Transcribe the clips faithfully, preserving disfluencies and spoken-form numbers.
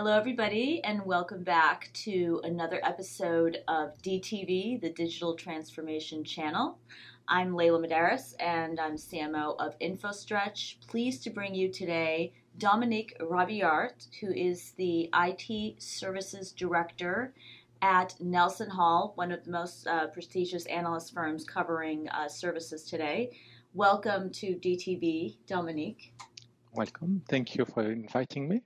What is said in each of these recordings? Hello everybody and welcome back to another episode of D T V, the Digital Transformation Channel. I'm Leila Medeiros and I'm C M O of InfoStretch. Pleased to bring you today Dominique Raviart, who is the I T Services Director at Nelson Hall, one of the most uh, prestigious analyst firms covering uh, services today. Welcome to D T V, Dominique. Welcome. Thank you for inviting me.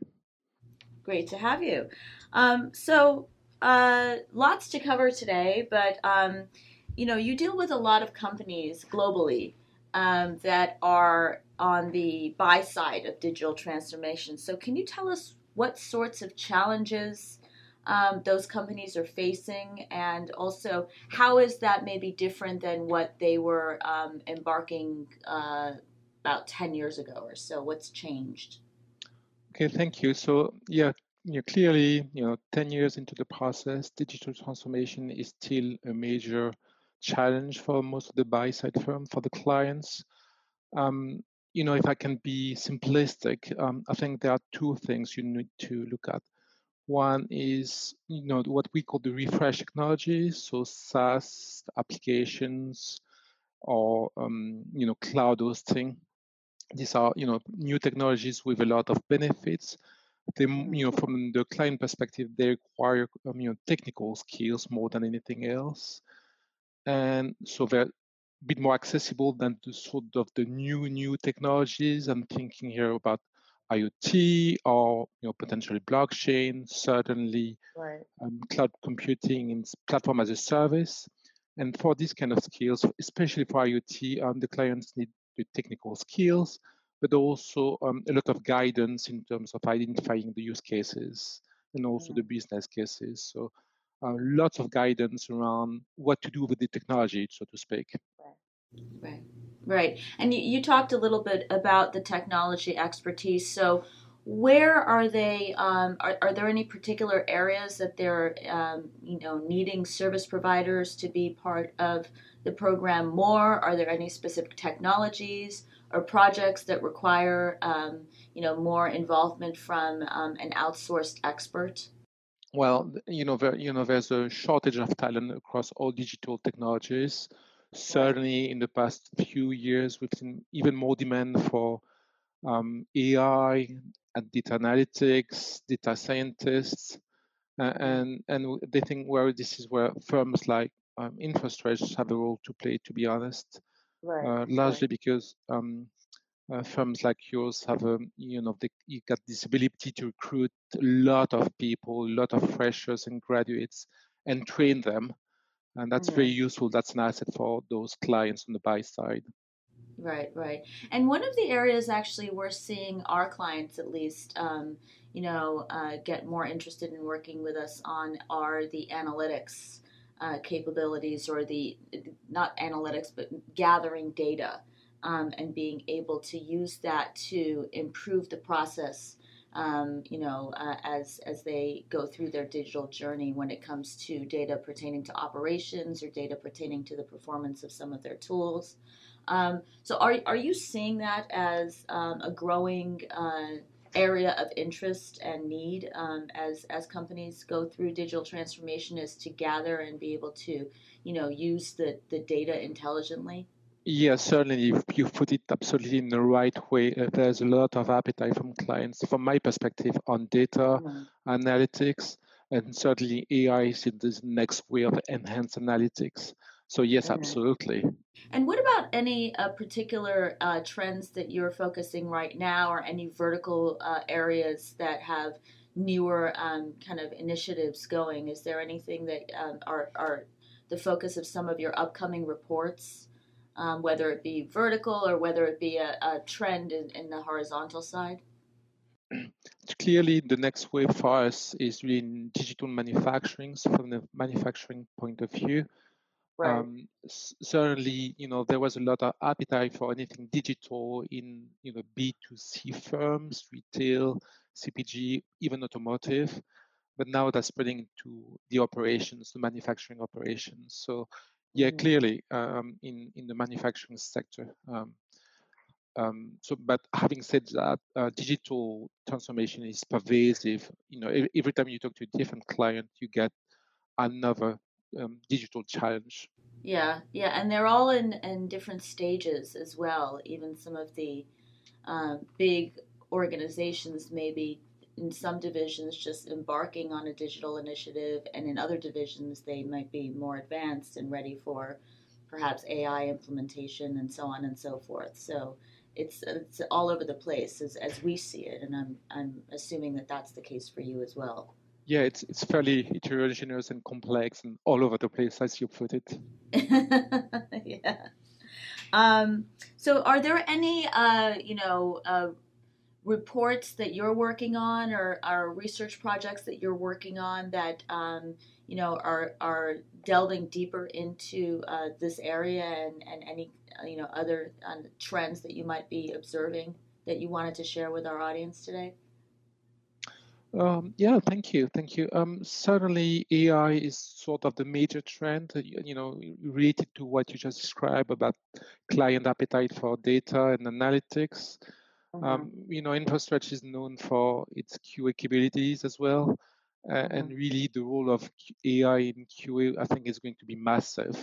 Great to have you. Um, so uh, lots to cover today, but um, you know, you deal with a lot of companies globally um, that are on the buy side of digital transformation. So can you tell us what sorts of challenges um, those companies are facing, and also how is that maybe different than what they were um, embarking uh, about ten years ago or so? What's changed? Okay, thank you. So yeah, you know, clearly, you know, ten years into the process, digital transformation is still a major challenge for most of the buy-side firm, for the clients. Um, you know, if I can be simplistic, um, I think there are two things you need to look at. One is, you know, what we call the refresh technologies, so SaaS applications or, um, you know, cloud hosting. These are, you know, new technologies with a lot of benefits. They, you know, from the client perspective, they require, um, you know, technical skills more than anything else, and so they're a bit more accessible than the sort of the new new technologies. I'm thinking here about IoT or, you know, potentially blockchain, certainly right. um, cloud computing and platform as a service. And for these kind of skills, especially for IoT, um, the clients need the technical skills, but also um, a lot of guidance in terms of identifying the use cases and also yeah. the business cases. So uh, lots of guidance around what to do with the technology, so to speak. Right, right. right. And you, you talked a little bit about the technology expertise. So where are they, um, are, are there any particular areas that they're um, you know, needing service providers to be part of the program more? Are there any specific technologies or projects that require um, you know, more involvement from um, an outsourced expert? Well, you know, there, you know, there's a shortage of talent across all digital technologies. Certainly in the past few years, we've seen even more demand for um, A I and data analytics, data scientists, uh, and, and they think where well, this is where firms like Um, InfoStretch have a role to play, to be honest, right, uh, largely right. because um, uh, firms like yours have, um, you know, they, you got this ability to recruit a lot of people, a lot of freshers and graduates, and train them, and that's mm-hmm. very useful. That's an asset for those clients on the buy side. Right, right. And one of the areas actually we're seeing our clients, at least, um, you know, uh, get more interested in working with us on are the analytics. Uh, capabilities, or the not analytics but gathering data um, and being able to use that to improve the process um, you know uh, as as they go through their digital journey when it comes to data pertaining to operations or data pertaining to the performance of some of their tools. Um, so are, are you seeing that as um, a growing uh, area of interest and need um, as as companies go through digital transformation, is to gather and be able to, you know, use the, the data intelligently? Yes, certainly. If you put it absolutely in the right way, uh, there's a lot of appetite from clients, from my perspective, on data mm-hmm. analytics, and certainly A I is in this next way of enhanced analytics. So yes, mm-hmm. absolutely. And what about any uh, particular uh, trends that you're focusing right now, or any vertical uh, areas that have newer um, kind of initiatives going? Is there anything that um, are, are the focus of some of your upcoming reports, um, whether it be vertical or whether it be a, a trend in, in the horizontal side? Clearly, the next wave for us is really in digital manufacturing, so from the manufacturing point of view. Right. Um, certainly, you know, there was a lot of appetite for anything digital in, you know, B two C firms, retail, C P G, even automotive, but now that's spreading into the operations, the manufacturing operations. So, yeah, mm-hmm. clearly um, in, in the manufacturing sector. Um, Um, so, but having said that, uh, digital transformation is pervasive. You know, every, every time you talk to a different client, you get another um, digital challenge. Yeah, yeah, and they're all in, in different stages as well. Even some of the uh, big organizations, maybe in some divisions, just embarking on a digital initiative, and in other divisions, they might be more advanced and ready for perhaps A I implementation and so on and so forth. So it's it's all over the place as, as we see it, and I'm I'm assuming that that's the case for you as well. Yeah, it's it's fairly heterogeneous and complex and all over the place, as you put it. Yeah. Um, so, are there any uh, you know uh, reports that you're working on, or, or research projects that you're working on that um, you know are are delving deeper into uh, this area, and and any you know other um, trends that you might be observing that you wanted to share with our audience today? Um, yeah, thank you, thank you. Um, certainly, A I is sort of the major trend, you know, related to what you just described about client appetite for data and analytics. Mm-hmm. Um, you know, InfoStretch is known for its Q A capabilities as well, uh, mm-hmm. and really the role of A I in Q A, I think, is going to be massive.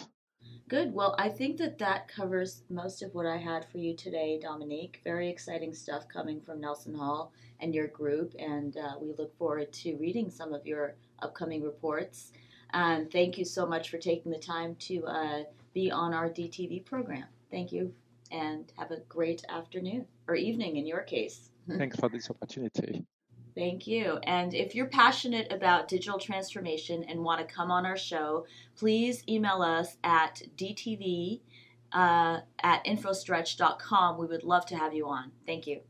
Good. Well, I think that that covers most of what I had for you today, Dominique. Very exciting stuff coming from Nelson Hall and your group, and uh, we look forward to reading some of your upcoming reports. And um, thank you so much for taking the time to uh, be on our D T V program. Thank you, and have a great afternoon, or evening in your case. Thanks for this opportunity. Thank you. And if you're passionate about digital transformation and want to come on our show, please email us at D T V uh, at infostretch dot com. We would love to have you on. Thank you.